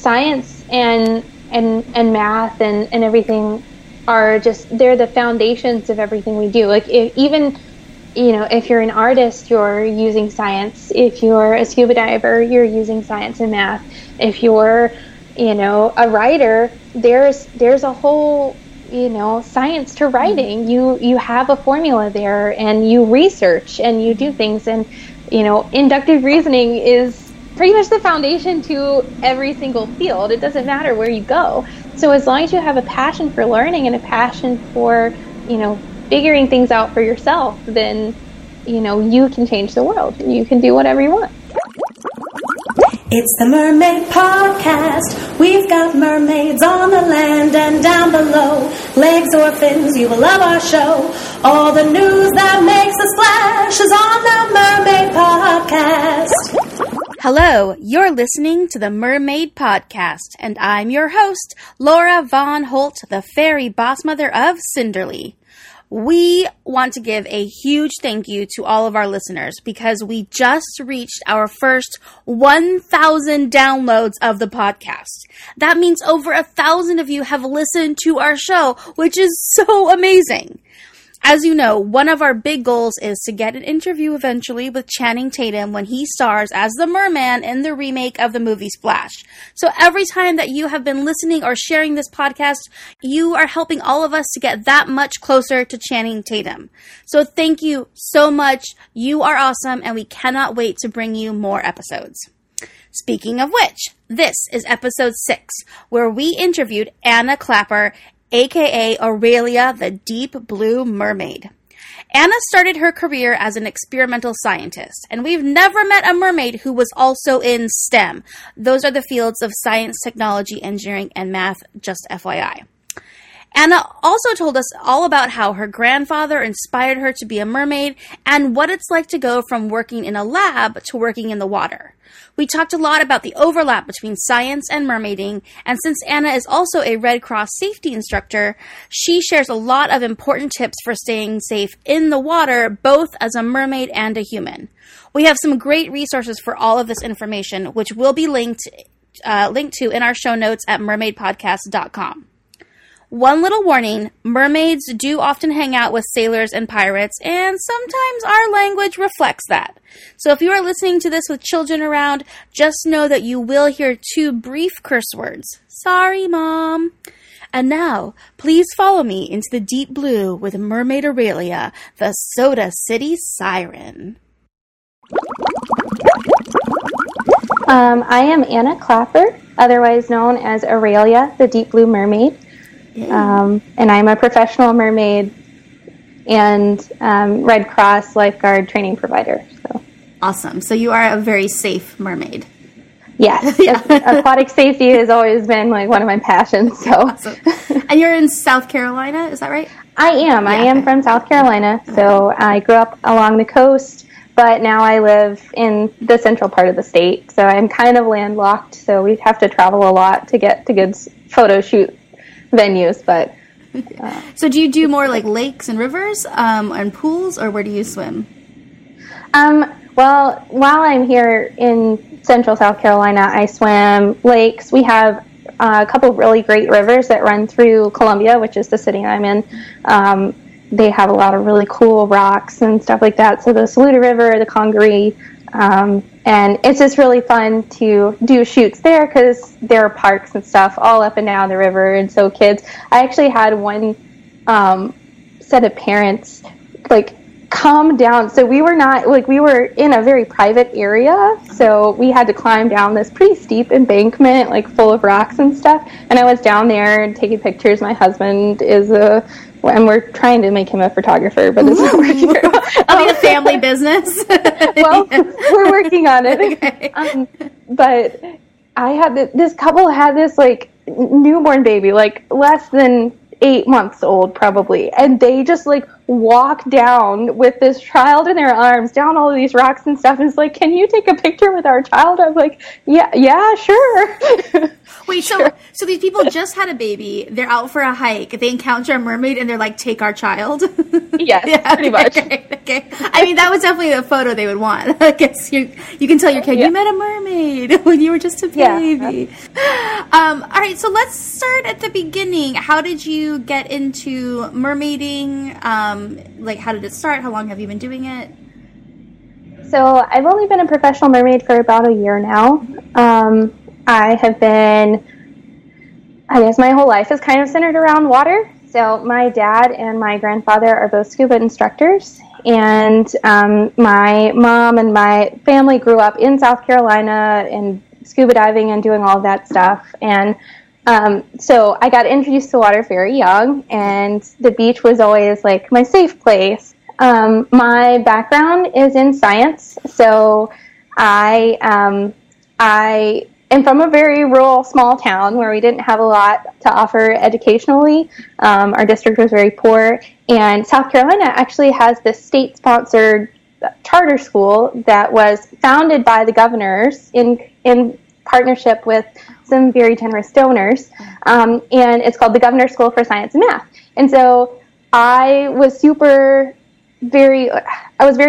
science and math and everything are just, they're the foundations of everything we do. Like, if, even, you know, if you're an artist, you're using science. If you're a scuba diver, you're using science and math. If you're, you know, a writer, there's a whole, you know, science to writing. You have a formula there, and you research and you do things. And, you know, inductive reasoning is pretty much the foundation to every single field. It doesn't matter where you go. So as long as you have a passion for learning and a passion for, you know, figuring things out for yourself, then, you know, you can change the world. You can do whatever you want. It's the Mermaid Podcast. We've got mermaids on the land and down below. Legs or fins, you will love our show. All the news that makes a splash is on the Mermaid Podcast. Hello, you're listening to the Mermaid Podcast, and I'm your host, Laura Von Holt, the fairy boss mother of Cinderly. We want to give a huge thank you to all of our listeners because we just reached our first 1,000 downloads of the podcast. That means over 1,000 of you have listened to our show, which is so amazing. As you know, one of our big goals is to get an interview eventually with Channing Tatum when he stars as the merman in the remake of the movie Splash. So every time that you have been listening or sharing this podcast, you are helping all of us to get that much closer to Channing Tatum. So thank you so much. You are awesome, and we cannot wait to bring you more episodes. Speaking of which, this is episode 6, where we interviewed Anna Clapper, aka Aurelia, the Deep Blue Mermaid. Anna started her career as an experimental scientist, and we've never met a mermaid who was also in STEM. Those are the fields of science, technology, engineering, and math, just FYI. Anna also told us all about how her grandfather inspired her to be a mermaid and what it's like to go from working in a lab to working in the water. We talked a lot about the overlap between science and mermaiding, and since Anna is also a Red Cross safety instructor, she shares a lot of important tips for staying safe in the water, both as a mermaid and a human. We have some great resources for all of this information, which will be linked to in our show notes at mermaidpodcast.com. One little warning, mermaids do often hang out with sailors and pirates, and sometimes our language reflects that. So if you are listening to this with children around, just know that you will hear 2 brief curse words. Sorry, Mom. And now, please follow me into the deep blue with Mermaid Aurelia, the Soda City Siren. I am Anna Clapper, otherwise known as Aurelia, the Deep Blue Mermaid. And I'm a professional mermaid and Red Cross lifeguard training provider. So. Awesome. So you are a very safe mermaid. Yes. Yeah. Aquatic safety has always been like one of my passions. So. Awesome. And you're in South Carolina, is that right? I am. Yeah, I am from South Carolina. Okay. So I grew up along the coast, but now I live in the central part of the state. So I'm kind of landlocked. So we have to travel a lot to get to good photo shoots. Venues, but so do you do more like lakes and rivers and pools, or where do you swim? Well, while I'm here in central South Carolina, I swim lakes. We have a couple of really great rivers that run through Columbia, which is the city I'm in. They have a lot of really cool rocks and stuff like that. So the Saluda River, the Congaree, and it's just really fun to do shoots there because there are parks and stuff all up and down the river. And so kids, I actually had one set of parents like come down. So we were not like, we were in a very private area. So we had to climb down this pretty steep embankment, like full of rocks and stuff. And I was down there and taking pictures. My husband is and we're trying to make him a photographer, but it's not working very well. I mean, a family business. Well, we're working on it. Okay. But I had this couple had this like newborn baby, like less than 8 months old probably, and they just like walk down with this child in their arms down all of these rocks and stuff, and it's like, can you take a picture with our child? I'm like, yeah, sure. Wait, so these people just had a baby. They're out for a hike. They encounter a mermaid, and they're like, take our child. Yes, yeah, pretty much. Okay. I mean, that was definitely a photo they would want. I guess you can tell your kid, you met a mermaid when you were just a baby. Yeah. All right, so let's start at the beginning. How did you get into mermaiding? Like, how did it start? How long have you been doing it? So I've only been a professional mermaid for about a year now. I have been, I guess my whole life is kind of centered around water. So my dad and my grandfather are both scuba instructors. And my mom and my family grew up in South Carolina and scuba diving and doing all of that stuff. And so I got introduced to water very young. And the beach was always like my safe place. My background is in science, so I am from a very rural, small town where we didn't have a lot to offer educationally. Our district was very poor, and South Carolina actually has this state-sponsored charter school that was founded by the governors in partnership with some very generous donors, and it's called the Governor's School for Science and Math. And so I was very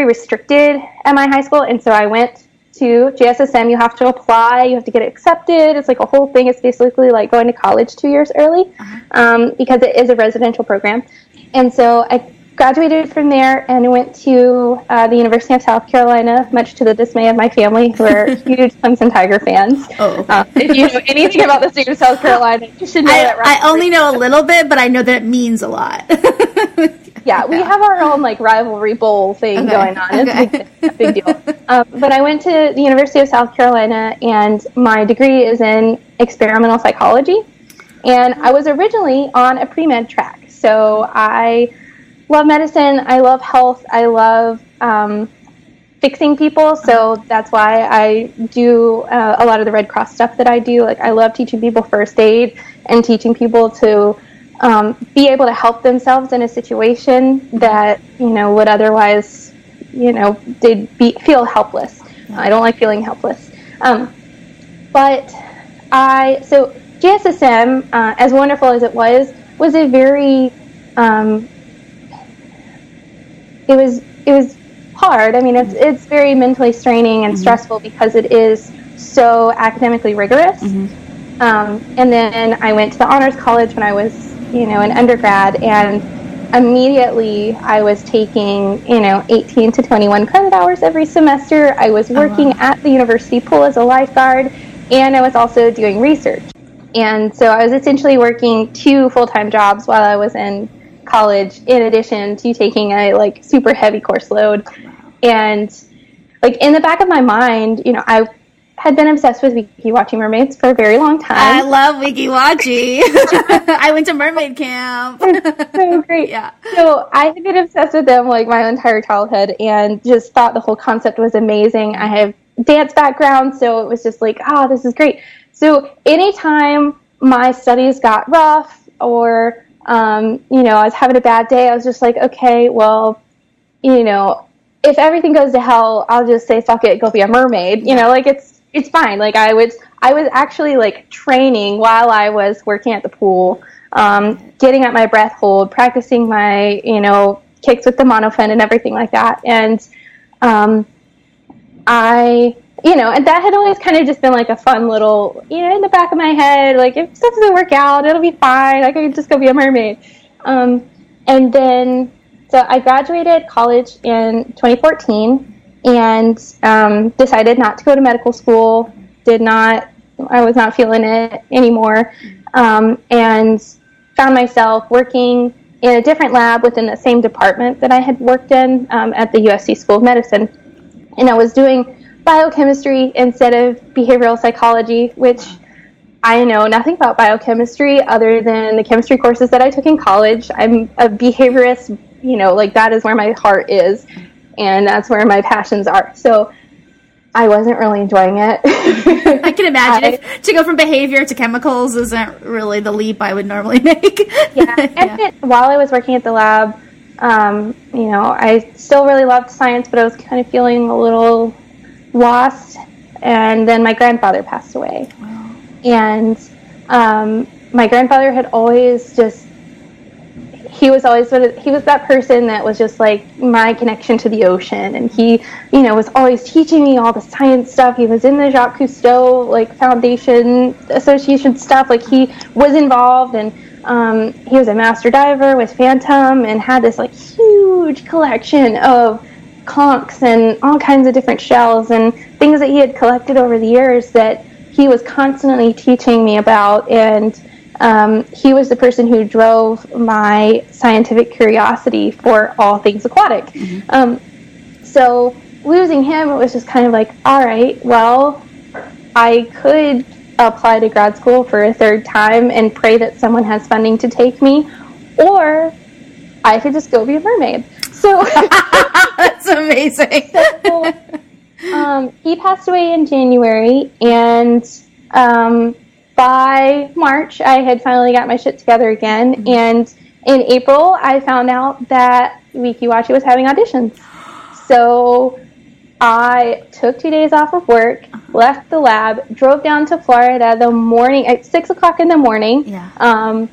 restricted at my high school, and so I went to JSSM. You have to apply, you have to get accepted. It's like a whole thing. It's basically like going to college 2 years early, because it is a residential program. And so I graduated from there and went to the University of South Carolina, much to the dismay of my family, who are huge Clemson Tiger fans. Oh. If you know anything about the state of South Carolina, you should know that. Right? I only know a little bit, but I know that it means a lot. Yeah, we have our own, like, rivalry bowl thing going on. It's a big deal. But I went to the University of South Carolina, and my degree is in experimental psychology. And I was originally on a pre-med track. So I love medicine. I love health. I love fixing people. So that's why I do a lot of the Red Cross stuff that I do. Like, I love teaching people first aid and teaching people to be able to help themselves in a situation that, you know, would otherwise, you know, they'd feel helpless. I don't like feeling helpless. So JSSM, as wonderful as it was a very, it was hard. I mean, it's very mentally straining and stressful because it is so academically rigorous. Mm-hmm. And then I went to the Honors College when I was, you know, in undergrad, and immediately I was taking, you know, 18 to 21 credit hours every semester. I was working at the university pool as a lifeguard, and I was also doing research. And so I was essentially working two full-time jobs while I was in college, in addition to taking a, like, super heavy course load. And, like, in the back of my mind, you know, I had been obsessed with Weeki Wachee mermaids for a very long time. I love Weeki Wachee. I went to mermaid camp. It's so great. Yeah. So I had been obsessed with them, like, my entire childhood, and just thought the whole concept was amazing. I have dance background, so it was just like, this is great. So anytime my studies got rough or, you know, I was having a bad day, I was just like, okay, well, you know, if everything goes to hell, I'll just say, fuck it, go be a mermaid. You know, like, it's fine. Like, I was actually, like, training while I was working at the pool, getting at my breath hold, practicing my, you know, kicks with the monofin and everything like that. And and that had always kind of just been, like, a fun little, you know, in the back of my head, like, if stuff doesn't work out, it'll be fine. I could just go be a mermaid. And then, so I graduated college in 2014. And decided not to go to medical school. I was not feeling it anymore, and found myself working in a different lab within the same department that I had worked in at the USC School of Medicine. And I was doing biochemistry instead of behavioral psychology, which I know nothing about biochemistry other than the chemistry courses that I took in college. I'm a behaviorist, you know, like, that is where my heart is. And that's where my passions are. So I wasn't really enjoying it. I can imagine to go from behavior to chemicals isn't really the leap I would normally make. Yeah. And while I was working at the lab, you know, I still really loved science, but I was kind of feeling a little lost. And then my grandfather passed away. Wow. And my grandfather had always just, he was that person that was just like my connection to the ocean. And he, you know, was always teaching me all the science stuff. He was in the Jacques Cousteau, like, Foundation Association stuff. Like, he was involved, and he was a master diver with Phantom and had this like huge collection of conchs and all kinds of different shells and things that he had collected over the years that he was constantly teaching me about. And he was the person who drove my scientific curiosity for all things aquatic. Mm-hmm. So losing him, it was just kind of like, all right, well, I could apply to grad school for a third time and pray that someone has funding to take me, or I could just go be a mermaid. So that's amazing. So, he passed away in January, and by March, I had finally got my shit together again. Mm-hmm. And in April, I found out that Weeki Wachee was having auditions. So I took 2 days off of work, left the lab, drove down to Florida the morning at 6 o'clock in the morning. Yeah.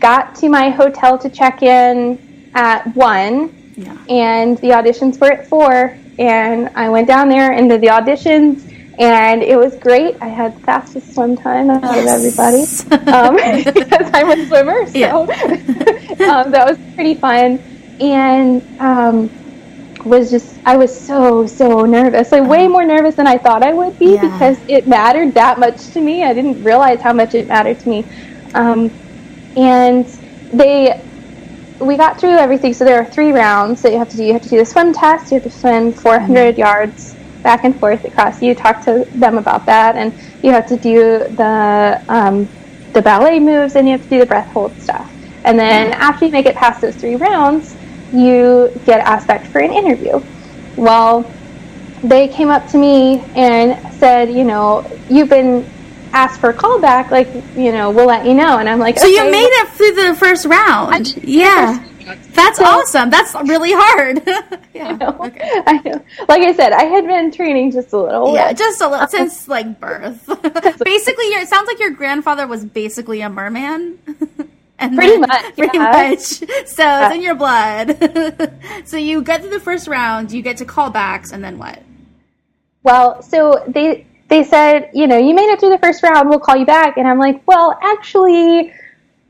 Got to my hotel to check in at 1. Yeah. And the auditions were at 4. And I went down there and did the auditions, and it was great. I had the fastest swim time out of everybody because I'm a swimmer. So that was pretty fun. And I was so nervous, like way more nervous than I thought I would be, because it mattered that much to me. I didn't realize how much it mattered to me. And we got through everything. So there are 3 rounds that you have to do. You have to do the swim test. You have to swim 400 yards back and forth across. You talk to them about that, and you have to do the ballet moves, and you have to do the breath hold stuff. And then after you make it past those 3 rounds, you get asked back for an interview. Well, they came up to me and said, you know, you've been asked for a callback, like, you know, we'll let you know. And I'm like, so okay, you made it through the first round. That's awesome. That's really hard. Yeah. I know. Like I said, I had been training just a little. Yeah, just a little since like birth. Basically, it sounds like your grandfather was basically a merman. And pretty much. So it's in your blood. So you get through the first round, you get to callbacks, and then what? Well, so they said, you know, you made it through the first round, we'll call you back. And I'm like, well, actually,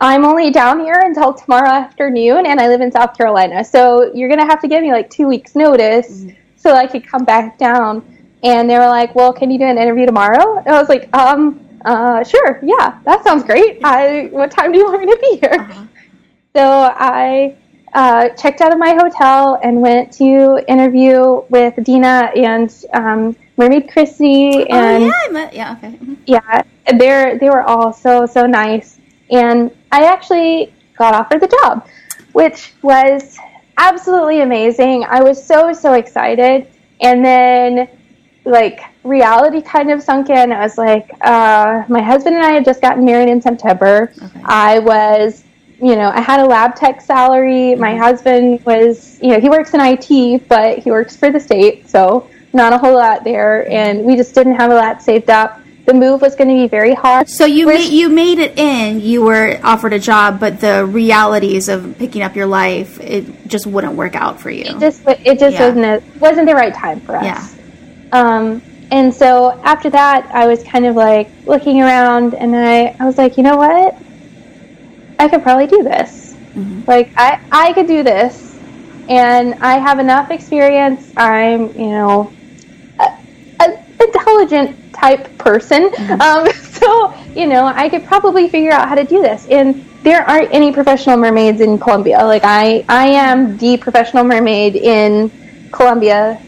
I'm only down here until tomorrow afternoon, and I live in South Carolina. So you're going to have to give me like 2 weeks notice so I could come back down. And they were like, well, can you do an interview tomorrow? And I was like, sure. Yeah, that sounds great. What time do you want me to be here? Uh-huh. So I checked out of my hotel and went to interview with Dina and Mermaid Christie. And they were all so nice. And I actually got offered the job, which was absolutely amazing. I was so excited. And then, like, reality kind of sunk in. I was like, my husband and I had just gotten married in September. Okay. I was, you know, I had a lab tech salary. Mm-hmm. My husband was, you know, he works in IT, but he works for the state, so not a whole lot there. And we just didn't have a lot saved up. The move was going to be very hard. So you made it in. You were offered a job, but the realities of picking up your life, it just wouldn't work out for you. It just wasn't the right time for us. Yeah. And so after that, I was kind of like looking around, and I was like, you know what? I could probably do this. Mm-hmm. Like, I could do this, and I have enough experience. I'm, you know, an intelligent type person. Mm-hmm. So, you know, I could probably figure out how to do this. And there aren't any professional mermaids in Columbia. Like, I am the professional mermaid in Columbia.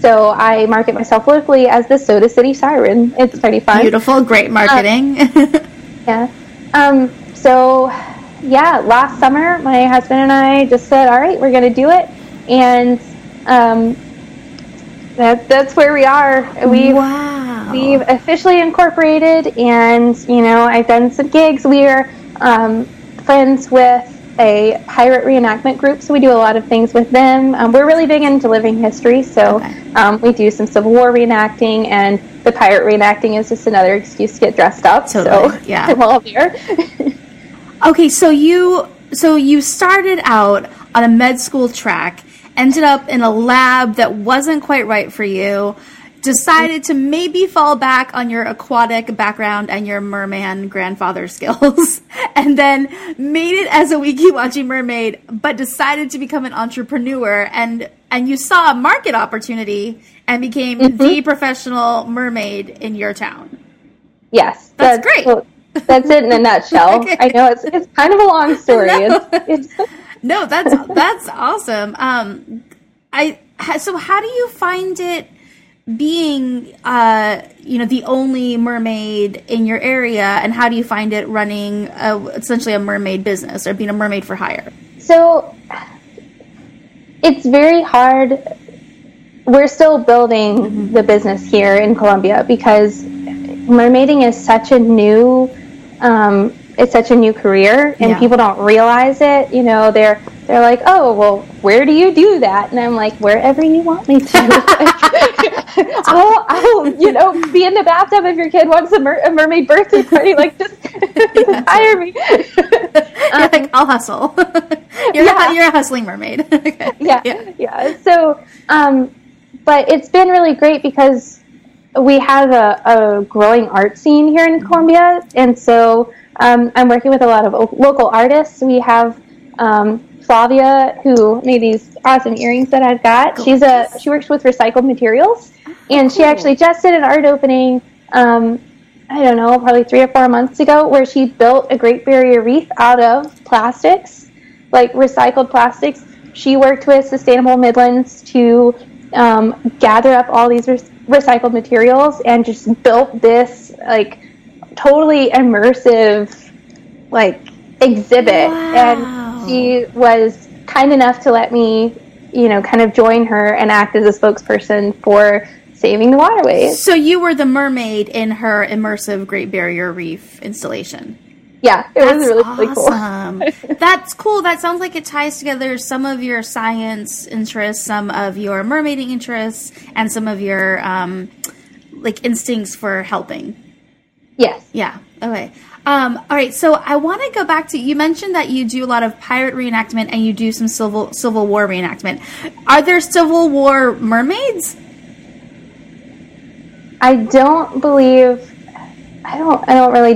So I market myself locally as the Soda City Siren. It's pretty fun. Beautiful, great marketing. So, yeah, last summer, my husband and I just said, all right, we're going to do it. And that's where we are. We've officially incorporated, and, you know, I've done some gigs. We are friends with a pirate reenactment group, so we do a lot of things with them. We're really big into living history, so we do some Civil War reenacting, and the pirate reenacting is just another excuse to get dressed up. Totally. So yeah, I'm all there. Okay, so you started out on a med school track, ended up in a lab that wasn't quite right for you, decided to maybe fall back on your aquatic background and your merman grandfather skills, and then made it as a Weeki Wachee mermaid, but decided to become an entrepreneur, and you saw a market opportunity and became the professional mermaid in your town. Yes. That's great. Well, that's it in a nutshell. Okay. I know it's kind of a long story. No, no, that's awesome. So how do you find it being, the only mermaid in your area, and how do you find it running essentially a mermaid business or being a mermaid for hire? So it's very hard. We're still building the business here in Columbia because mermaiding is such a new, it's such a new career, and people don't realize it. You know, they're like, oh, well, where do you do that? And I'm like, wherever you want me to. I'll be in the bathtub if your kid wants a mermaid birthday party. Like, just hire me. I'll hustle. You're a hustling mermaid. Okay. Yeah. So, but it's been really great because we have a growing art scene here in Columbia. And so I'm working with a lot of local artists. We have Flavia, who made these awesome earrings that I've got. Cool. She works with recycled materials, and she actually just did an art opening, I don't know, probably 3 or 4 months ago, where she built a Great Barrier Reef out of plastics, like recycled plastics. She worked with Sustainable Midlands to gather up all these recycled materials and just built this like totally immersive like exhibit. Wow. And she was kind enough to let me, kind of join her and act as a spokesperson for saving the waterways. So you were the mermaid in her immersive Great Barrier Reef installation. Yeah, was really, really cool. That's cool. That sounds like it ties together some of your science interests, some of your mermaiding interests, and some of your instincts for helping. Yes. Yeah. Okay. All right, so I want to go back to, you mentioned that you do a lot of pirate reenactment and you do some Civil War reenactment. Are there Civil War mermaids? I don't really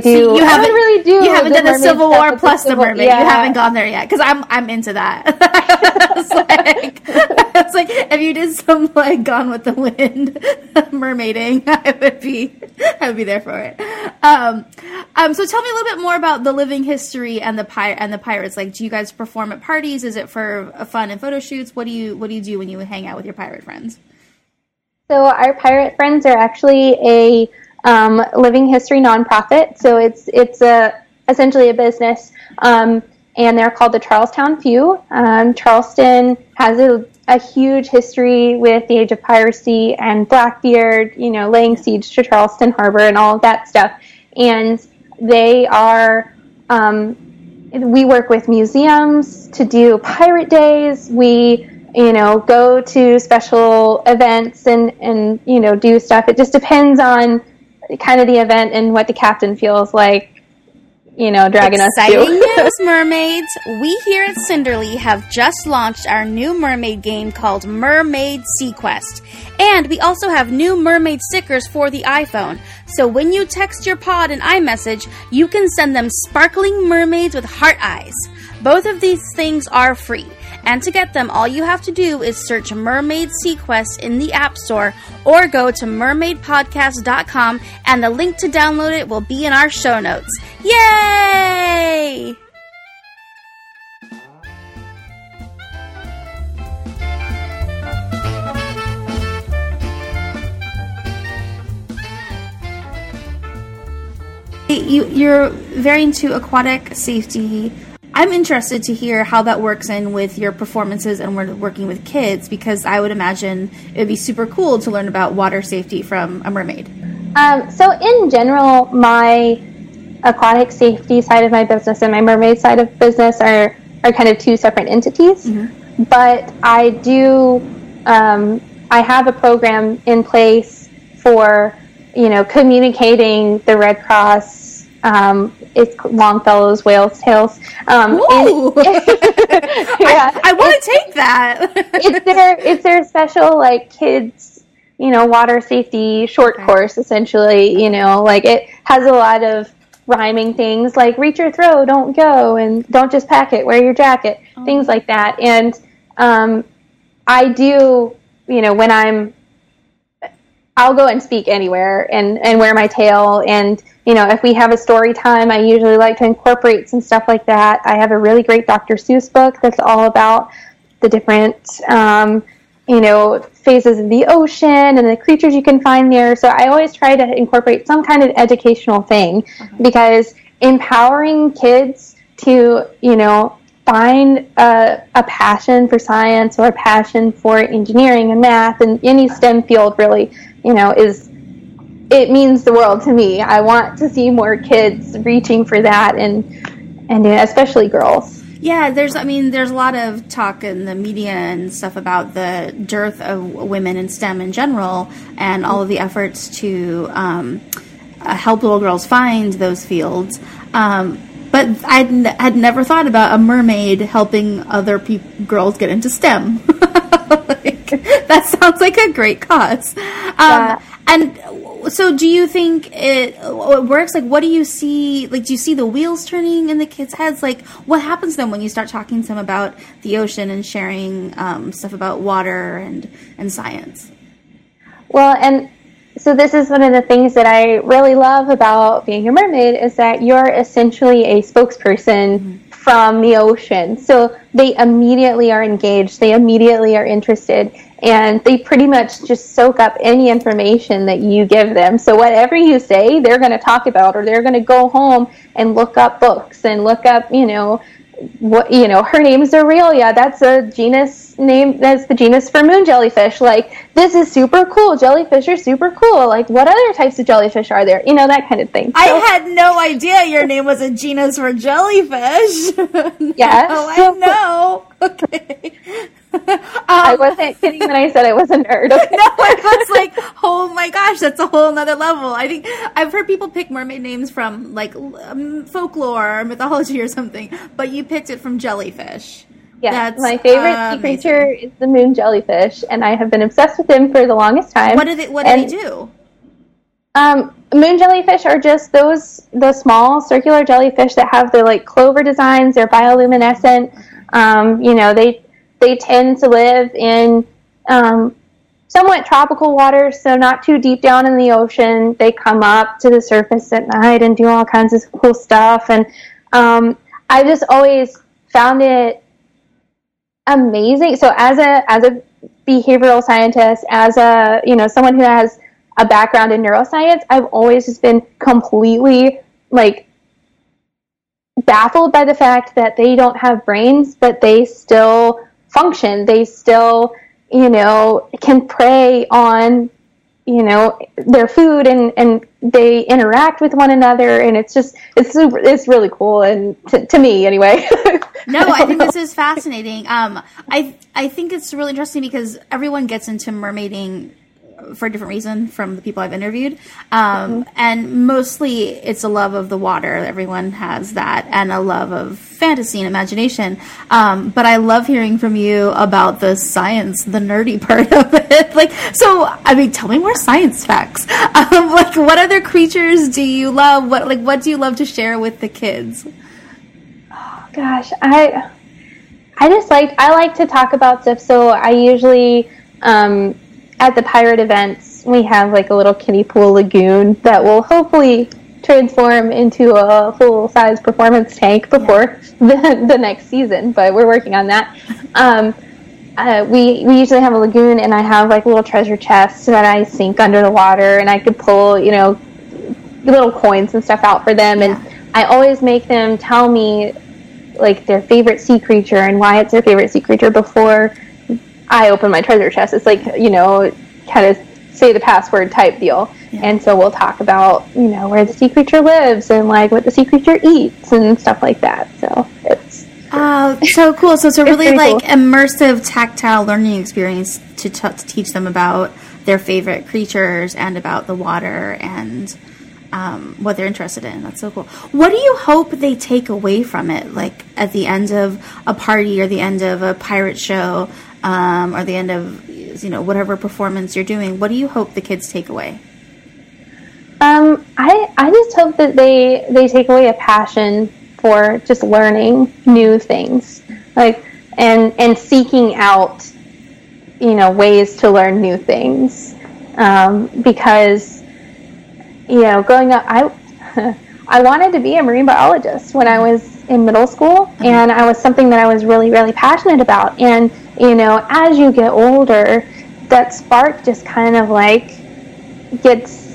do the Civil War plus the mermaid. Yeah. You haven't gone there yet, because I'm into that. It's like if you did some like Gone with the Wind mermaiding, I would be there for it. So tell me a little bit more about the living history and the pirates. Like, do you guys perform at parties? Is it for fun and photo shoots? What do you do when you hang out with your pirate friends? So our pirate friends are actually a living history nonprofit, so it's essentially a business, and they're called the Charlestown Pew. Charleston has a huge history with the Age of Piracy and Blackbeard, laying siege to Charleston Harbor and all of that stuff. And they are, we work with museums to do pirate days. We go to special events and do stuff. It just depends on kind of the event and what the captain feels like, dragging us to. Exciting news, mermaids! We here at Cinderly have just launched our new mermaid game called Mermaid Sea Quest. And we also have new mermaid stickers for the iPhone. So when you text your pod an iMessage, you can send them sparkling mermaids with heart eyes. Both of these things are free. And to get them, all you have to do is search Mermaid Sea Quest in the App Store or go to mermaidpodcast.com, and the link to download it will be in our show notes. Yay! You're very into aquatic safety. I'm interested to hear how that works in with your performances and working with kids, because I would imagine it would be super cool to learn about water safety from a mermaid. So in general, my aquatic safety side of my business and my mermaid side of business are are kind of two separate entities. Mm-hmm. But I do, I have a program in place for, you know, communicating the Red Cross, it's Longfellow's Whale's Tales. Yeah, I want to take that. it's their special, like, kids, you know, water safety short course, essentially, you know, like, it has a lot of rhyming things, like, reach your throw, don't go, and don't just pack it, wear your jacket, things like that. And I do, you know, when I'll go and speak anywhere and wear my tail. And, you know, if we have a story time, I usually like to incorporate some stuff like that. I have a really great Dr. Seuss book that's all about the different, you know, phases of the ocean and the creatures you can find there. So I always try to incorporate some kind of educational thing, because empowering kids to, you know, find a passion for science or a passion for engineering and math and any STEM field really, you know, it means the world to me. I want to see more kids reaching for that, and especially girls. Yeah, there's a lot of talk in the media and stuff about the dearth of women in STEM in general, and all of the efforts to help little girls find those fields. But I had never thought about a mermaid helping other girls get into STEM. Like, that sounds like a great cause. Yeah. And so do you think it works? Like, what do you see? Like, do you see the wheels turning in the kids' heads? Like, what happens then when you start talking to them about the ocean and sharing stuff about water and science? Well, and so this is one of the things that I really love about being a mermaid, is that you're essentially a spokesperson from the ocean. So they immediately are engaged. They immediately are interested. And they pretty much just soak up any information that you give them. So whatever you say, they're going to talk about, or they're going to go home and look up books and look up, you know, what, you know, her name's Aurelia. That's a genus name. That's the genus for moon jellyfish. Like, this is super cool. Jellyfish are super cool. Like, what other types of jellyfish are there? You know, that kind of thing. So, I had no idea your name was a genus for jellyfish. Yeah. Oh, I know. Okay. I wasn't kidding when I said I was a nerd. Okay? No, I was like, oh my gosh, that's a whole nother level. I think I've heard people pick mermaid names from, like, folklore or mythology or something, but you picked it from jellyfish. Yeah, that's my favorite sea creature is the moon jellyfish, and I have been obsessed with him for the longest time. What do they do? Moon jellyfish are just the small circular jellyfish that have the, like, clover designs. They're bioluminescent. You know, they tend to live in somewhat tropical waters, so not too deep down in the ocean. They come up to the surface at night and do all kinds of cool stuff. And I just always found it amazing. So as a behavioral scientist, as a, you know, someone who has a background in neuroscience, I've always just been completely, like, baffled by the fact that they don't have brains, but they still function. They still, you know, can prey on, you know, their food, and they interact with one another, and it's just, it's really cool, and to me anyway. No, I think this is fascinating. I think it's really interesting because everyone gets into mermaiding for a different reason from the people I've interviewed. And mostly it's a love of the water. Everyone has that, and a love of fantasy and imagination. But I love hearing from you about the science, the nerdy part of it. Like, so, I mean, tell me more science facts. Like, what other creatures do you love? What do you love to share with the kids? Oh gosh. I like to talk about stuff. So I usually, at the pirate events, we have, like, a little kiddie pool lagoon that will hopefully transform into a full-size performance tank before the next season, but we're working on that. We usually have a lagoon, and I have, like, little treasure chests that I sink under the water, and I could pull, you know, little coins and stuff out for them, and I always make them tell me, like, their favorite sea creature and why it's their favorite sea creature before I open my treasure chest. It's like, you know, kind of say the password type deal. Yeah. And so we'll talk about, you know, where the sea creature lives and, like, what the sea creature eats and stuff like that. So it's Oh, so cool. So it's a really immersive, tactile learning experience to teach them about their favorite creatures and about the water and what they're interested in. That's so cool. What do you hope they take away from it? Like at the end of a party or the end of a pirate show or the end of, whatever performance you're doing, what do you hope the kids take away? I just hope that they take away a passion for just learning new things, and seeking out, ways to learn new things. Because, growing up, I wanted to be a marine biologist when I was in middle school, and I was something that I was really, really passionate about. And, as you get older, that spark just kind of gets,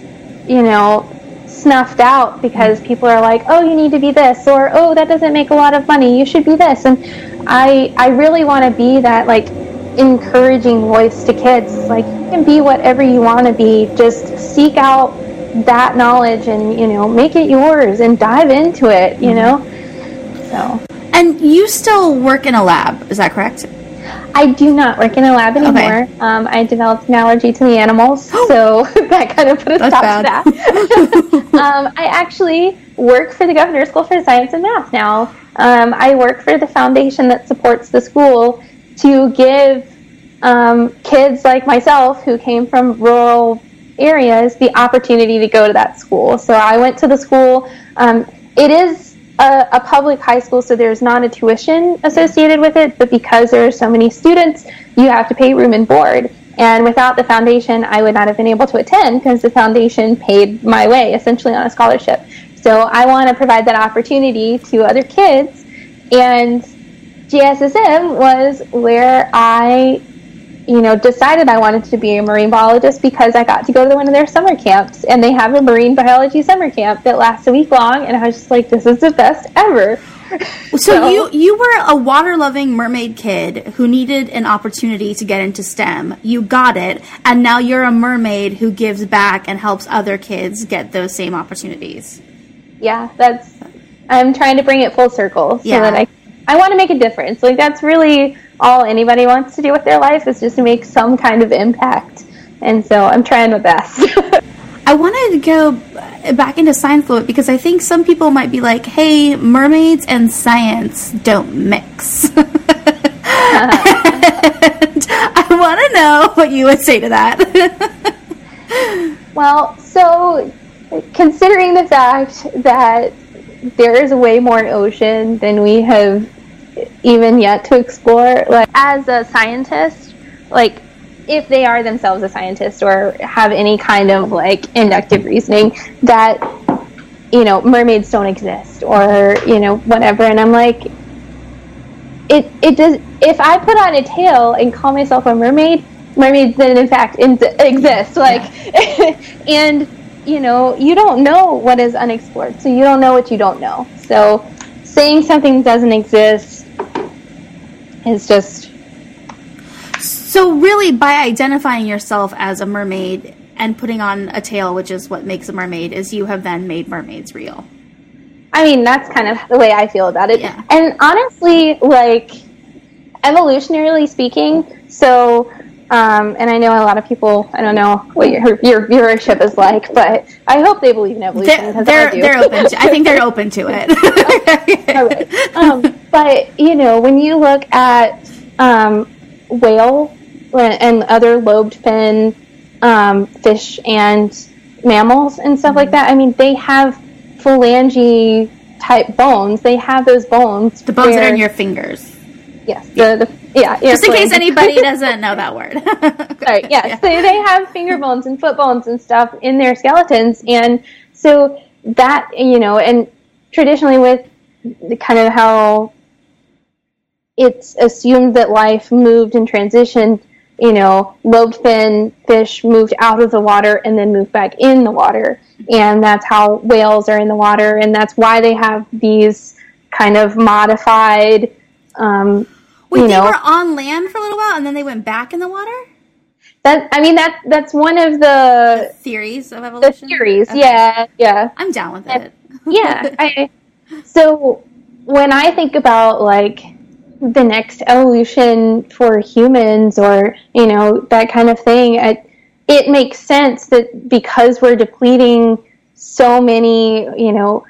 snuffed out because people are like, oh, you need to be this, or, oh, that doesn't make a lot of money, you should be this. And I really want to be that encouraging voice to kids, you can be whatever you want to be, just seek out that knowledge and make it yours and dive into it. And you still work in a lab, is that correct? I do not work in a lab anymore. Okay. I developed an allergy to the animals, so that kind of put a stop to that. I actually work for the Governor's School for Science and Math now. I work for the foundation that supports the school to give kids like myself who came from rural areas the opportunity to go to that school. So I went to the school. It is a public high school, so there's not a tuition associated with it, but because there are so many students, you have to pay room and board. And without the foundation, I would not have been able to attend because the foundation paid my way, essentially, on a scholarship. So I want to provide that opportunity to other kids, and GSSM was where I decided I wanted to be a marine biologist because I got to go to one of their summer camps, and they have a marine biology summer camp that lasts a week long, and I was just like, this is the best ever. So you were a water-loving mermaid kid who needed an opportunity to get into STEM. You got it, and now you're a mermaid who gives back and helps other kids get those same opportunities. Yeah, I'm trying to bring it full circle so that I want to make a difference. That's really all anybody wants to do with their life is just to make some kind of impact. And so I'm trying my best. I wanted to go back into science a little bit because I think some people might be like, hey, mermaids and science don't mix. And I want to know what you would say to that. Well, so considering the fact that there is way more ocean than we have even yet to explore, as a scientist, if they are themselves a scientist or have any kind of inductive reasoning that mermaids don't exist or whatever, and I'm like, it does. If I put on a tail and call myself a mermaid, mermaids then in fact exist. And you don't know what is unexplored, so you don't know what you don't know. So saying something doesn't exist is just... So really, by identifying yourself as a mermaid and putting on a tail, which is what makes a mermaid, is you have then made mermaids real. I mean, that's kind of the way I feel about it. Yeah. And honestly, evolutionarily speaking, so... and I know a lot of people, I don't know what your viewership is like, but I hope they believe in evolution. They're open to, I think they're open to it. Okay. But, when you look at whale and other lobed fin fish and mammals and stuff like that, I mean, they have phalange type bones. They have those bones. The bones that are in your fingers. Yes. Just in case anybody doesn't know that word. Sorry, yeah. So they have finger bones and foot bones and stuff in their skeletons. And so that, and traditionally with the kind of how it's assumed that life moved and transitioned, lobed fin fish moved out of the water and then moved back in the water. And that's how whales are in the water. And that's why they have these kind of modified... they were on land for a little while, and then they went back in the water? That's one of the theories of evolution. The theories, okay. Yeah. I'm down with it. Yeah. So when I think about like the next evolution for humans or, you know, that kind of thing, it makes sense that because we're depleting so many, you know,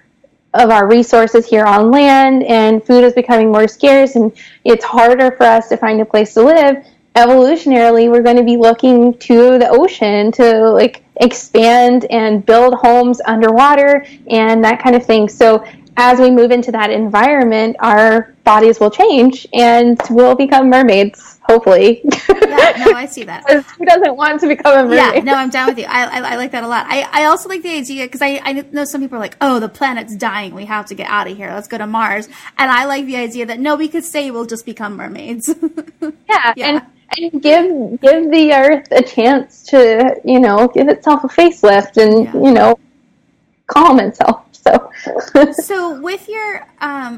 of our resources here on land and food is becoming more scarce and it's harder for us to find a place to live, evolutionarily we're going to be looking to the ocean to like expand and build homes underwater and that kind of thing. So as we move into that environment, our bodies will change and we'll become mermaids, hopefully. Yeah, no, I see that. Who doesn't want to become a mermaid? Yeah, no, I'm down with you. I like that a lot. I also like the idea, because I know some people are like, oh, the planet's dying. We have to get out of here. Let's go to Mars. And I like the idea that, no, we could say we'll just become mermaids. Yeah, yeah. And give the Earth a chance to, you know, give itself a facelift and, yeah, you know, calm itself. So with your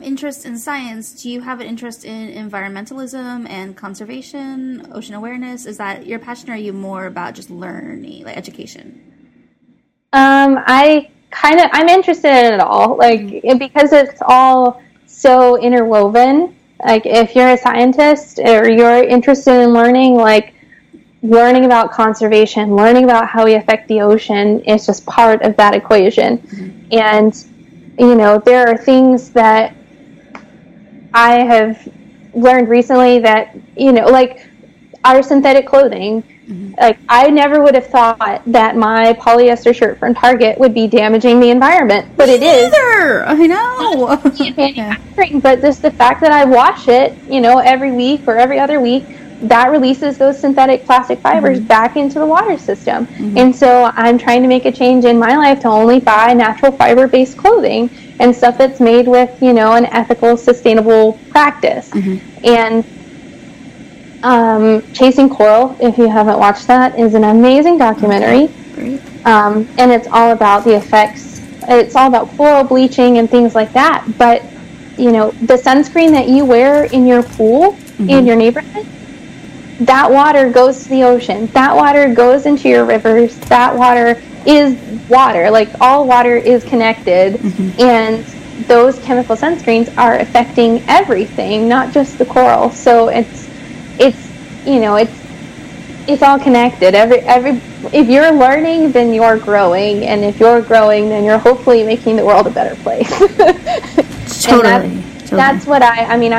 interest in science, do you have an interest in environmentalism and conservation, ocean awareness? Is that your passion, or are you more about just learning, like education? I'm interested in it all, like, mm-hmm, because it's all so interwoven. Like, if you're a scientist or you're interested in learning, like, learning about conservation, learning about how we affect the ocean is just part of that equation. Mm-hmm. And, you know, there are things that I have learned recently that, you know, like our synthetic clothing, mm-hmm, like I never would have thought that my polyester shirt from Target would be damaging the environment, but it is. I know. Manufacturing, but just the fact that I wash it, you know, every week or every other week, that releases those synthetic plastic fibers, mm-hmm, back into the water system. Mm-hmm. And so I'm trying to make a change in my life to only buy natural fiber-based clothing and stuff that's made with, you know, an ethical, sustainable practice. Mm-hmm. And Chasing Coral, if you haven't watched that, is an amazing documentary. Okay. Great. And it's all about the effects. It's all about coral bleaching and things like that. But, you know, the sunscreen that you wear in your pool, mm-hmm, in your neighborhood, that water goes to the ocean. That water goes into your rivers. That water is water. Like, all water is connected. Mm-hmm. And those chemical sunscreens are affecting everything, not just the coral. So it's you know, it's all connected. Every if you're learning, then you're growing. And if you're growing, then you're hopefully making the world a better place. Totally. That's what I mean,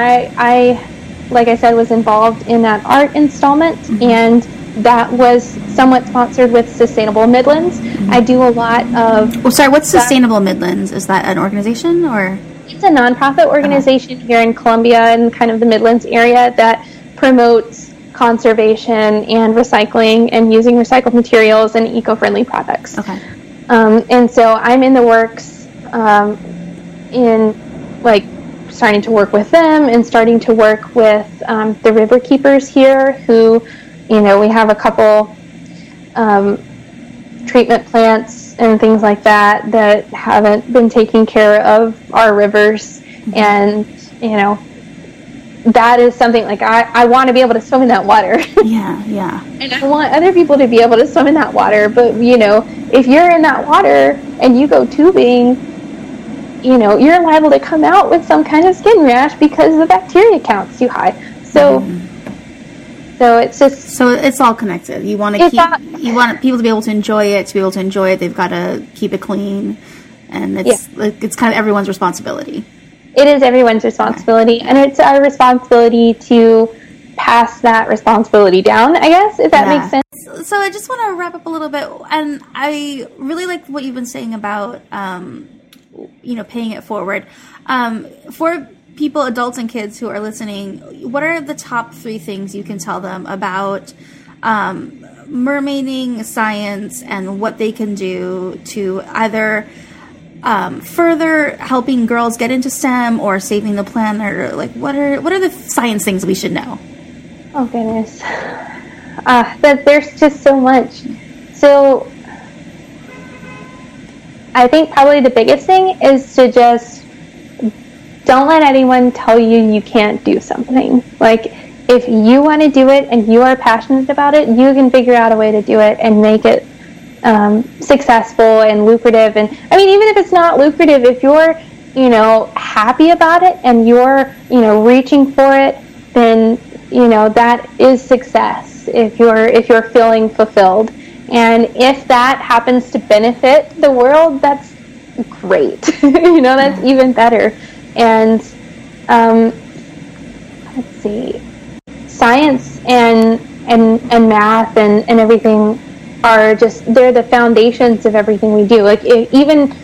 like I said, was involved in that art installment, mm-hmm, and that was somewhat sponsored with Sustainable Midlands. Mm-hmm. I do a lot of... Well, sorry, what's Sustainable Midlands? Is that an organization, or...? It's a nonprofit organization here in Columbia and kind of the Midlands area that promotes conservation and recycling and using recycled materials and eco-friendly products. Okay. And so I'm in the works in, like, starting to work with them and starting to work with the river keepers here who, you know, we have a couple treatment plants and things like that that haven't been taking care of our rivers. Mm-hmm. And, you know, that is something like I want to be able to swim in that water. Yeah. And I want other people to be able to swim in that water. But, you know, if you're in that water and you go tubing, you know, you're liable to come out with some kind of skin rash because the bacteria count's too high. So, mm-hmm, so it's all connected. You want to you want people to be able to enjoy it. To be able to enjoy it, they've got to keep it clean, and it's kind of everyone's responsibility. It is everyone's responsibility, and it's our responsibility to pass that responsibility down, I guess, if that makes sense. So I just want to wrap up a little bit, and I really like what you've been saying about, you know, paying it forward. For people, adults and kids who are listening, what are the top 3 things you can tell them about mermaiding science and what they can do to either further helping girls get into STEM or saving the planet? Like, what are the science things we should know? Oh, goodness. There's just so much. So I think probably the biggest thing is to just don't let anyone tell you you can't do something. Like, if you want to do it and you are passionate about it, you can figure out a way to do it and make it successful and lucrative. And I mean, even if it's not lucrative, if you're you know, happy about it and you're, you know, reaching for it, then, you know, that is success if you're feeling fulfilled. And if that happens to benefit the world, that's great. You know, that's even better. And let's see, science and math and everything are just, they're the foundations of everything we do. Like, even,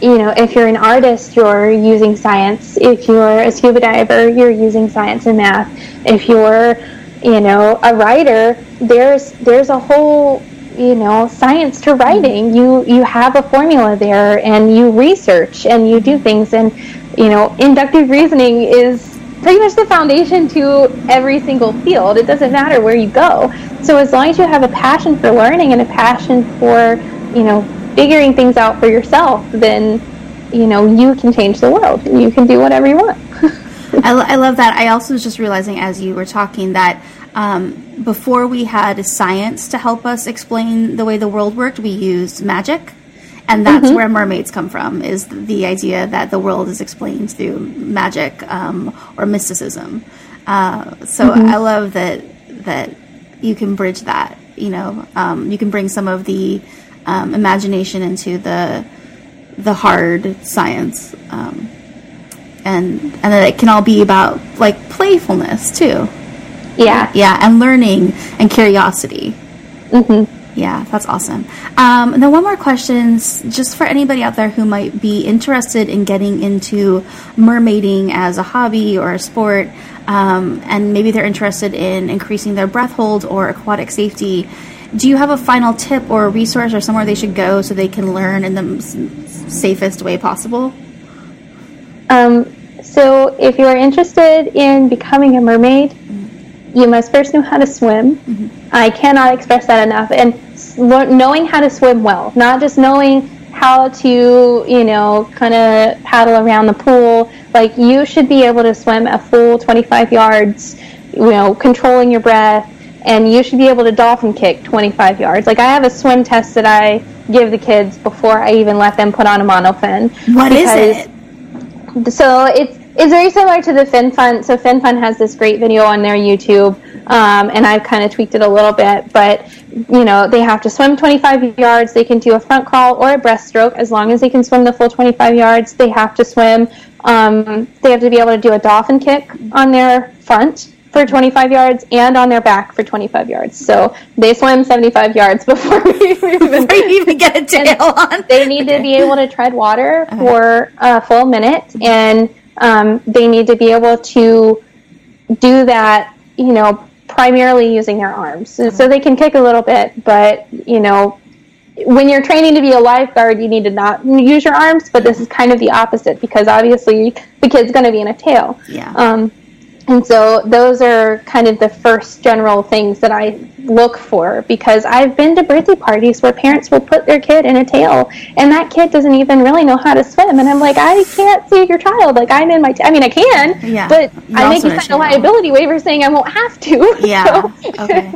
you know, if you're an artist, you're using science. If you're a scuba diver, you're using science and math. If you're, you know, a writer, there's a whole, you know, science to writing. You have a formula there, and you research and you do things. And, you know, inductive reasoning is pretty much the foundation to every single field. It doesn't matter where you go. So as long as you have a passion for learning and a passion for, you know, figuring things out for yourself, then, you know, you can change the world. You can do whatever you want. I love that. I also was just realizing as you were talking that before we had science to help us explain the way the world worked, we used magic. And that's where mermaids come from, is the idea that the world is explained through magic or mysticism. I love that you can bridge that, you know. You can bring some of the imagination into the hard science, and that it can all be about, like, playfulness too. Yeah, and learning and curiosity. Yeah, that's awesome. And then one more question, just for anybody out there who might be interested in getting into mermaiding as a hobby or a sport, and maybe they're interested in increasing their breath hold or aquatic safety. Do you have a final tip or a resource or somewhere they should go so they can learn in the safest way possible? So if you are interested in becoming a mermaid, you must first know how to swim. I cannot express that enough. And knowing how to swim well, not just knowing how to, you know, kind of paddle around the pool. Like, you should be able to swim a full 25 yards, you know, controlling your breath. And you should be able to dolphin kick 25 yards. Like, I have a swim test that I give the kids before I even let them put on a monofin. What is it? So it's very similar to the Fin Fun. So Fin Fun has this great video on their YouTube, and I've kind of tweaked it a little bit. But, you know, they have to swim 25 yards. They can do a front crawl or a breaststroke as long as they can swim the full 25 yards. They have to swim. They have to be able to do a dolphin kick on their front for 25 yards and on their back for 25 yards. So they swim 75 yards before we even get a tail on. They need to be able to tread water for a full minute, and they need to be able to do that, you know, primarily using their arms. So they can kick a little bit, but, you know, when you're training to be a lifeguard, you need to not use your arms, but this is kind of the opposite because obviously the kid's going to be in a tail. Yeah. And so those are kind of the first general things that I look for, because I've been to birthday parties where parents will put their kid in a tail and that kid doesn't even really know how to swim. And I'm like, I can't save your child. Like, I'm in my, I mean, I can, but I make you sign a liability waiver saying I won't have to. Yeah. So. Okay.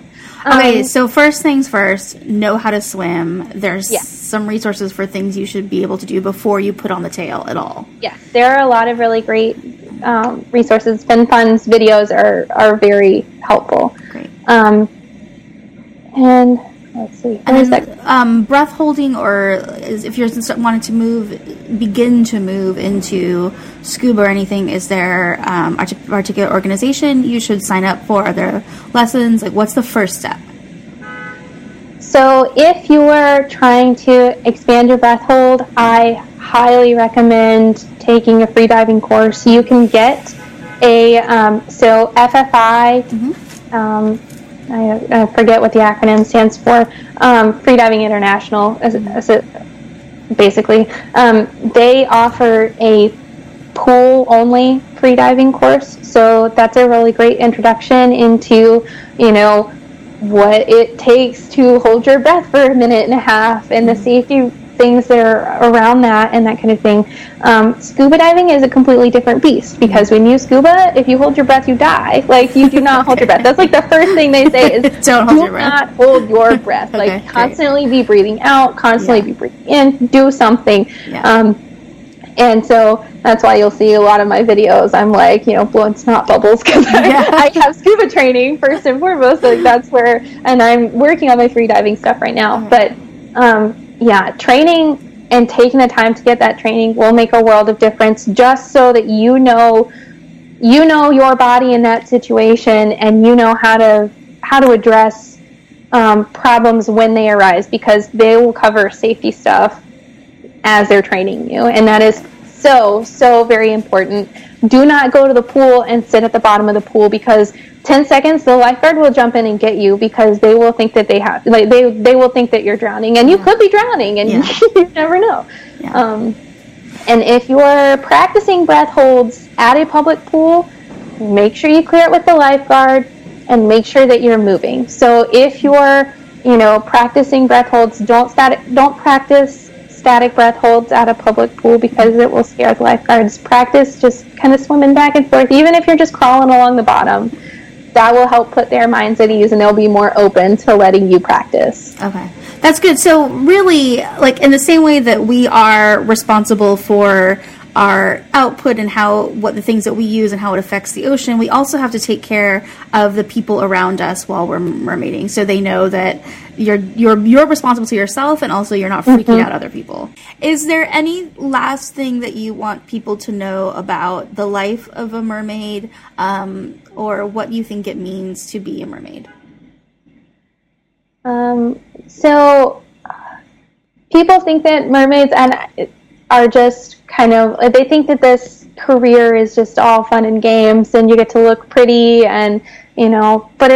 So first things first, know how to swim. There's some resources for things you should be able to do before you put on the tail at all. Yeah. There are a lot of really great resources. Fin Fun's videos are very helpful. Great. And let's see. Breath holding, or if you're wanting to begin to move into scuba or anything, is there a particular organization you should sign up for? Are there lessons? Like, what's the first step? So if you are trying to expand your breath hold, I highly recommend taking a free diving course. You can get a FFI, I forget what the acronym stands for, Free Diving International, basically. They offer a pool-only free diving course, so that's a really great introduction into, you know, what it takes to hold your breath for a minute and a half and the safety things that are around that and that kind of thing. Scuba diving is a completely different beast, because when you scuba, if you hold your breath, you die. Like, you do not hold your breath. That's like the first thing they say is do not hold your breath. Like, constantly be breathing out, constantly be breathing in, do something. And so that's why you'll see a lot of my videos. I'm like, you know, blowing snot bubbles because I have scuba training first and foremost. Like that's where, and I'm working on my free diving stuff right now. But training and taking the time to get that training will make a world of difference, just so that you know your body in that situation, and you know how to address problems when they arise, because they will cover safety stuff as they're training you. And that is so, so very important. Do not go to the pool and sit at the bottom of the pool, because 10 seconds, the lifeguard will jump in and get you, because they will think that they will think that you're drowning, and you could be drowning, and you never know. Yeah. And if you're practicing breath holds at a public pool, make sure you clear it with the lifeguard and make sure that you're moving. So if you're, practicing breath holds, don't practice static breath holds at a public pool, because it will scare the lifeguards. Practice just kind of swimming back and forth, even if you're just crawling along the bottom. That will help put their minds at ease, and they'll be more open to letting you practice. Okay. That's good. So really, like in the same way that we are responsible for our output and what the things that we use and how it affects the ocean, we also have to take care of the people around us while we're mermaiding, so they know that you're responsible to yourself, and also you're not freaking out other people. Is there any last thing that you want people to know about the life of a mermaid, or what you think it means to be a mermaid? So people think that mermaids are just kind of, they think that this career is just all fun and games, and you get to look pretty, and but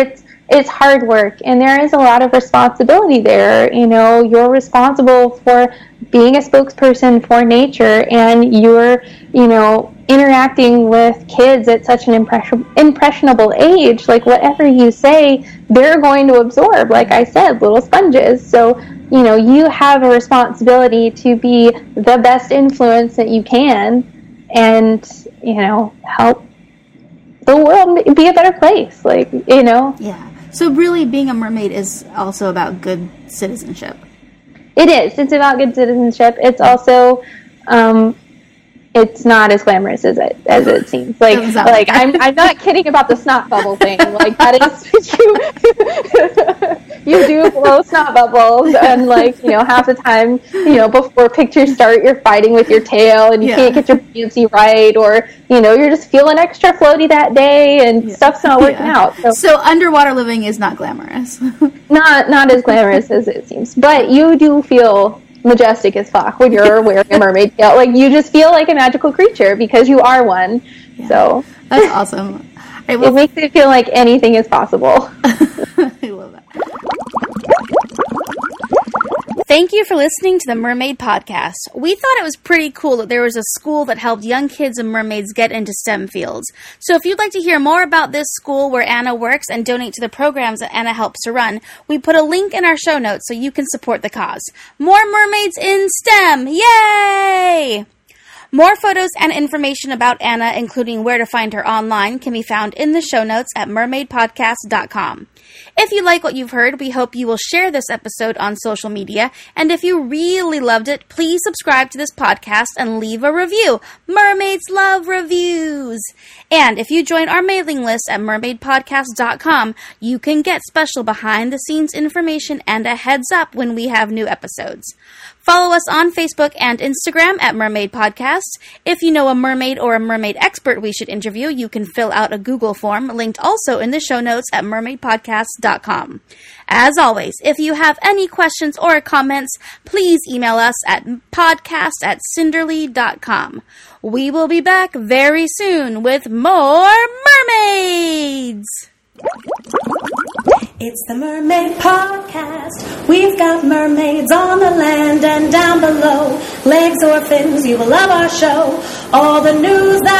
it's hard work, and there is a lot of responsibility there. You're responsible for being a spokesperson for nature, and you're interacting with kids at such an impressionable age. Like whatever you say, they're going to absorb, like I said, little sponges. So you have a responsibility to be the best influence that you can, and help the world be a better place. So really, being a mermaid is also about good citizenship. It is. It's about good citizenship. It's also it's not as glamorous as it seems. Like, like I'm not kidding about the snot bubble thing. Like that is you do blow snot bubbles, and half the time, before pictures start, you're fighting with your tail, and you can't get your fancy right, or you're just feeling extra floaty that day, and stuff's not working out. So underwater living is not glamorous. not as glamorous as it seems, but you do feel majestic as fuck when you're wearing a mermaid tail. Like you just feel like a magical creature because you are one. Yeah. So that's awesome. It makes it feel like anything is possible. I love that. Thank you for listening to the Mermaid Podcast. We thought it was pretty cool that there was a school that helped young kids and mermaids get into STEM fields. So if you'd like to hear more about this school where Anna works and donate to the programs that Anna helps to run, we put a link in our show notes so you can support the cause. More mermaids in STEM! Yay! More photos and information about Anna, including where to find her online, can be found in the show notes at mermaidpodcast.com. If you like what you've heard, we hope you will share this episode on social media. And if you really loved it, please subscribe to this podcast and leave a review. Mermaids love reviews. And if you join our mailing list at mermaidpodcast.com, you can get special behind-the-scenes information and a heads up when we have new episodes. Follow us on Facebook and Instagram at Mermaid Podcast. If you know a mermaid or a mermaid expert we should interview, you can fill out a Google form linked also in the show notes at mermaidpodcast.com. As always, if you have any questions or comments, please email us at podcast@cinderly.com. We will be back very soon with more mermaids! It's the Mermaid Podcast. We've got mermaids on the land and down below. Legs or fins, you will love our show. All the news that